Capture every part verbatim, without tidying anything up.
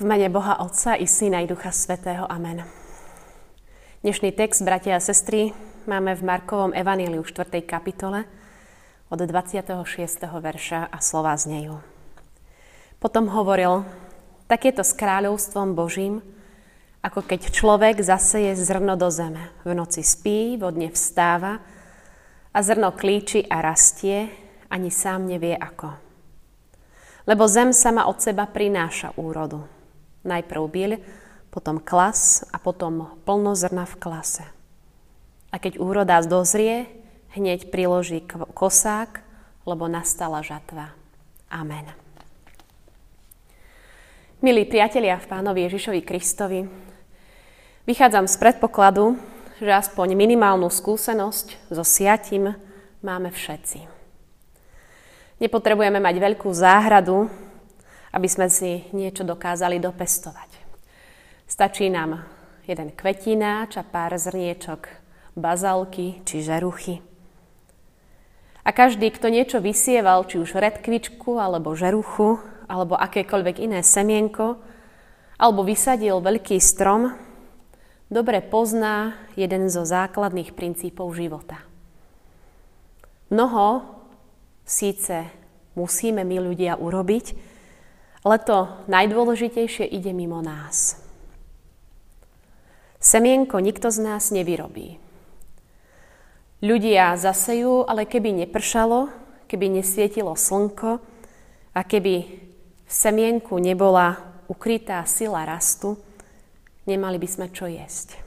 V mene Boha Otca i Syna i Ducha Svätého. Amen. Dnešný text, bratia a sestry, máme v Markovom Evanjeliu štvrtej kapitole od dvadsiateho šiesteho verša a slova znejú. Potom hovoril: takéto s kráľovstvom Božím, ako keď človek zaseje zrno do zeme. V noci spí, vo dne vstáva a zrno klíči a rastie, ani sám nevie ako. Lebo zem sama od seba prináša úrodu. Najprv byľ, potom klas a potom plno zrna v klase. A keď úroda dozrie, hneď priloží kosák, lebo nastala žatva. Amen. Milí priatelia v Pánovi Ježišovi Kristovi, vychádzam z predpokladu, že aspoň minimálnu skúsenosť so siatím máme všetci. Nepotrebujeme mať veľkú záhradu, aby sme si niečo dokázali dopestovať. Stačí nám jeden kvetináč a pár zrniečok bazalky či žeruchy. A každý, kto niečo vysieval, či už redkvičku, alebo žeruchu, alebo akékoľvek iné semienko, alebo vysadil veľký strom, dobre pozná jeden zo základných princípov života. Mnoho síce musíme my ľudia urobiť, ale to najdôležitejšie ide mimo nás. Semienko nikto z nás nevyrobí. Ľudia zasejú, ale keby nepršalo, keby nesvietilo slnko a keby v semienku nebola ukrytá sila rastu, nemali by sme čo jesť.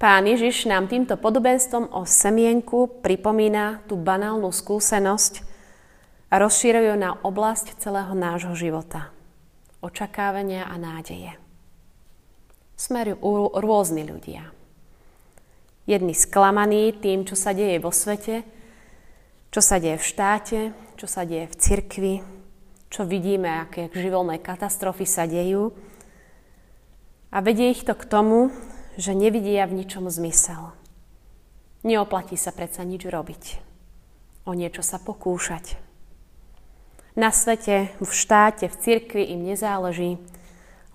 Pán Ježiš nám týmto podobenstvom o semienku pripomína tú banálnu skúsenosť a rozšírujú na oblasť celého nášho života. Očakávania a nádeje. Sme rôzni ľudia. Jedni sklamaní tým, čo sa deje vo svete, čo sa deje v štáte, čo sa deje v cirkvi, čo vidíme, aké živelné katastrofy sa dejú. A vedie ich to k tomu, že nevidia v ničom zmysel. Neoplatí sa predsa nič robiť. O niečo sa pokúšať. Na svete, v štáte, v cirkvi im nezáleží,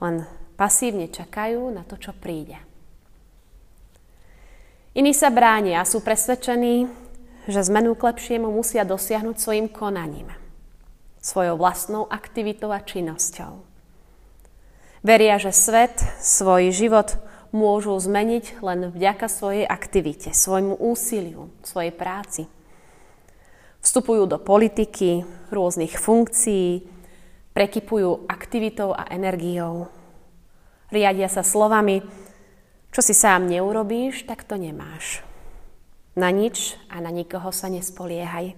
len pasívne čakajú na to, čo príde. Iní sa bránia a sú presvedčení, že zmenu k lepšiemu musia dosiahnuť svojim konaním, svojou vlastnou aktivitou a činnosťou. Veria, že svet, svoj život môžu zmeniť len vďaka svojej aktivite, svojmu úsiliu, svojej práci. Vstupujú do politiky, rôznych funkcií, prekypujú aktivitou a energiou. Riadia sa slovami: čo si sám neurobíš, tak to nemáš. Na nič a na nikoho sa nespoliehaj.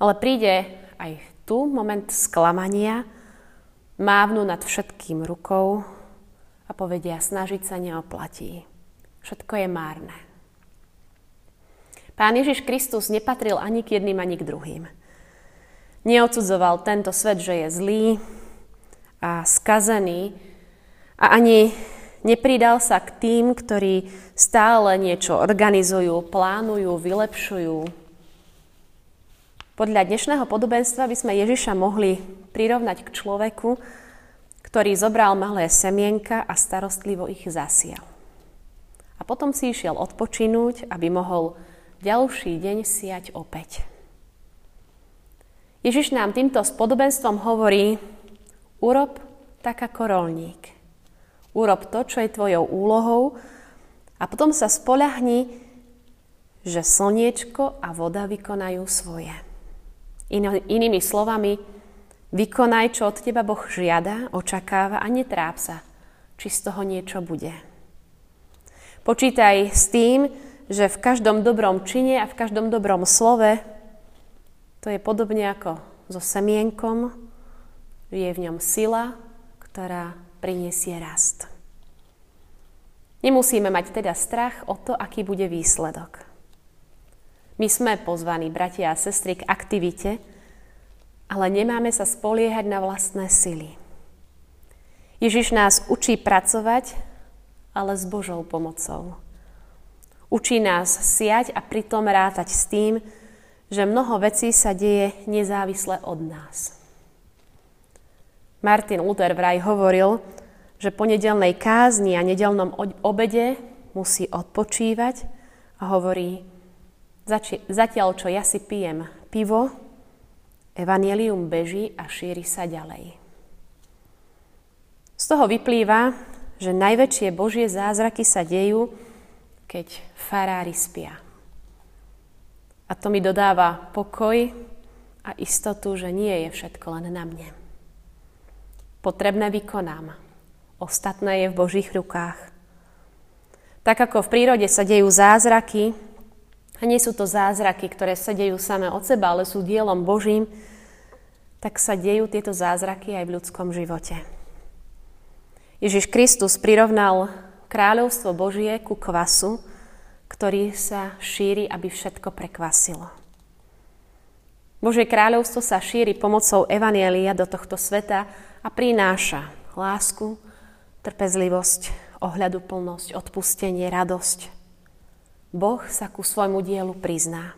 Ale príde aj tu moment sklamania, mávnu nad všetkým rukou a povedia: snažiť sa neoplatí. Všetko je márne. Pán Ježiš Kristus nepatril ani k jedným, ani k druhým. Neodsudzoval tento svet, že je zlý a skazený, a ani nepridal sa k tým, ktorí stále niečo organizujú, plánujú, vylepšujú. Podľa dnešného podobenstva by sme Ježiša mohli prirovnať k človeku, ktorý zobral malé semienka a starostlivo ich zasial. A potom si išiel odpočinúť, aby mohol ďalší deň siať opäť. Ježiš nám týmto spodobenstvom hovorí: urob tak ako roľník. Urob to, čo je tvojou úlohou, a potom sa spoľahni, že slniečko a voda vykonajú svoje. In- inými slovami, vykonaj, čo od teba Boh žiada, očakáva, a netráp sa, či z toho niečo bude. Počítaj s tým, že v každom dobrom čine a v každom dobrom slove, to je podobne ako so semienkom, je v ňom sila, ktorá prinesie rast. Nemusíme mať teda strach o to, aký bude výsledok. My sme pozvaní, bratia a sestry, k aktivite, ale nemáme sa spoliehať na vlastné sily. Ježiš nás učí pracovať, ale s Božou pomocou. Učí nás siať a pritom rátať s tým, že mnoho vecí sa deje nezávisle od nás. V Martin Luther vraj hovoril, že po nedelnej kázni a nedelnom obede musí odpočívať a hovorí, zatiaľ čo ja si pijem pivo, evanjelium beží a šíri sa ďalej. Z toho vyplýva, že najväčšie Božie zázraky sa dejú, keď farári spia. A to mi dodáva pokoj a istotu, že nie je všetko len na mne. Potrebné vykonám. Ostatné je v Božích rukách. Tak ako v prírode sa dejú zázraky, a nie sú to zázraky, ktoré sa dejú samé od seba, ale sú dielom Božím, tak sa dejú tieto zázraky aj v ľudskom živote. Ježiš Kristus prirovnal kráľovstvo Božie ku kvasu, ktorý sa šíri, aby všetko prekvasilo. Božie kráľovstvo sa šíri pomocou evanjelia do tohto sveta a prináša lásku, trpezlivosť, ohľaduplnosť, odpustenie, radosť. Boh sa ku svojmu dielu prizná.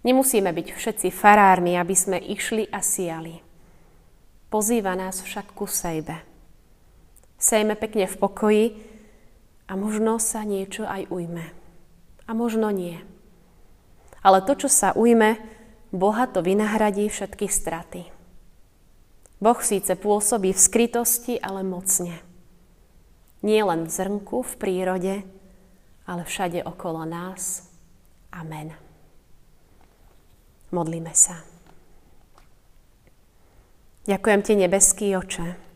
Nemusíme byť všetci farármi, aby sme išli a siali. Pozýva nás však ku sejbe. Sejme pekne v pokoji, a možno sa niečo aj ujme. A možno nie. Ale to, čo sa ujme, Boha to vynahradí všetky straty. Boh síce pôsobí v skrytosti, ale mocne. Nie len v zrnku, v prírode, ale všade okolo nás. Amen. Modlíme sa. Ďakujem ti, nebeský Oče,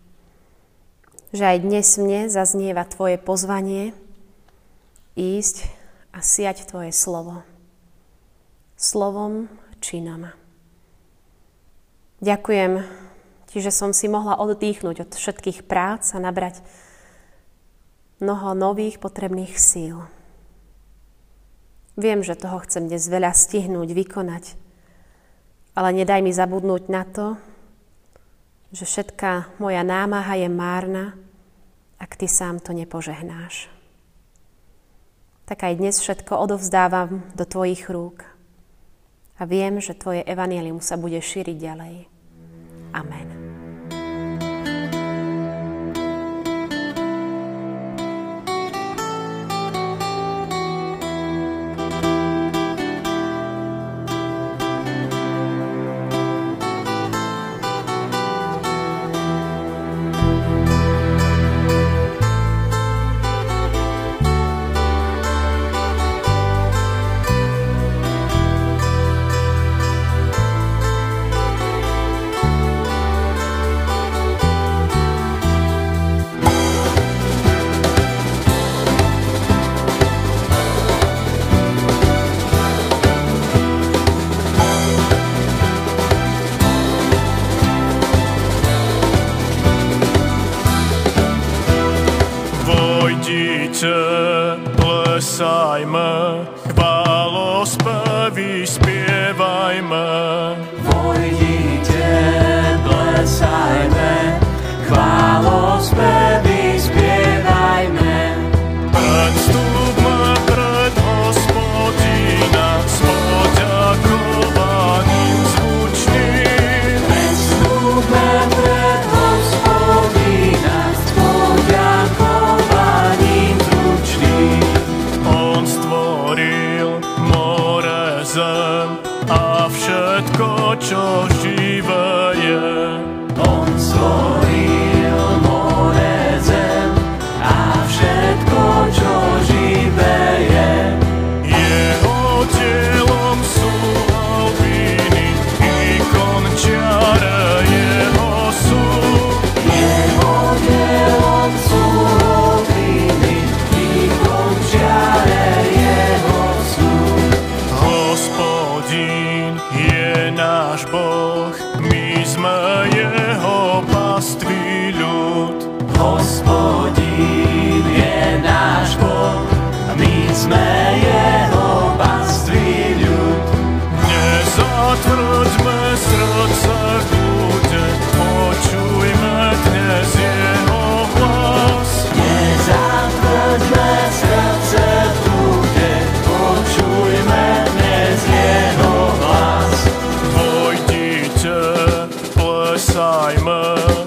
že aj dnes mne zaznieva tvoje pozvanie ísť a siať tvoje slovo. Slovom, činom. Ďakujem ti, že som si mohla oddýchnuť od všetkých prác a nabrať mnoho nových potrebných síl. Viem, že toho chcem dnes veľa stihnúť, vykonať, ale nedaj mi zabudnúť na to, že všetká moja námaha je márna, ak ty sám to nepožehnáš. Tak aj dnes všetko odovzdávam do tvojich rúk a viem, že tvoje evanjelium sa bude šíriť ďalej. Amen. Plesajme, chválospevy spievajme. Vojdite, plesajme, chválospevy spievajme. Predstúpme pred Hospodina s poďakovaním zvučným. Predstúpme pred Hospodina s poďakovaním zvučným. A všetko, čo živé je, on stvoril. Neváhajme.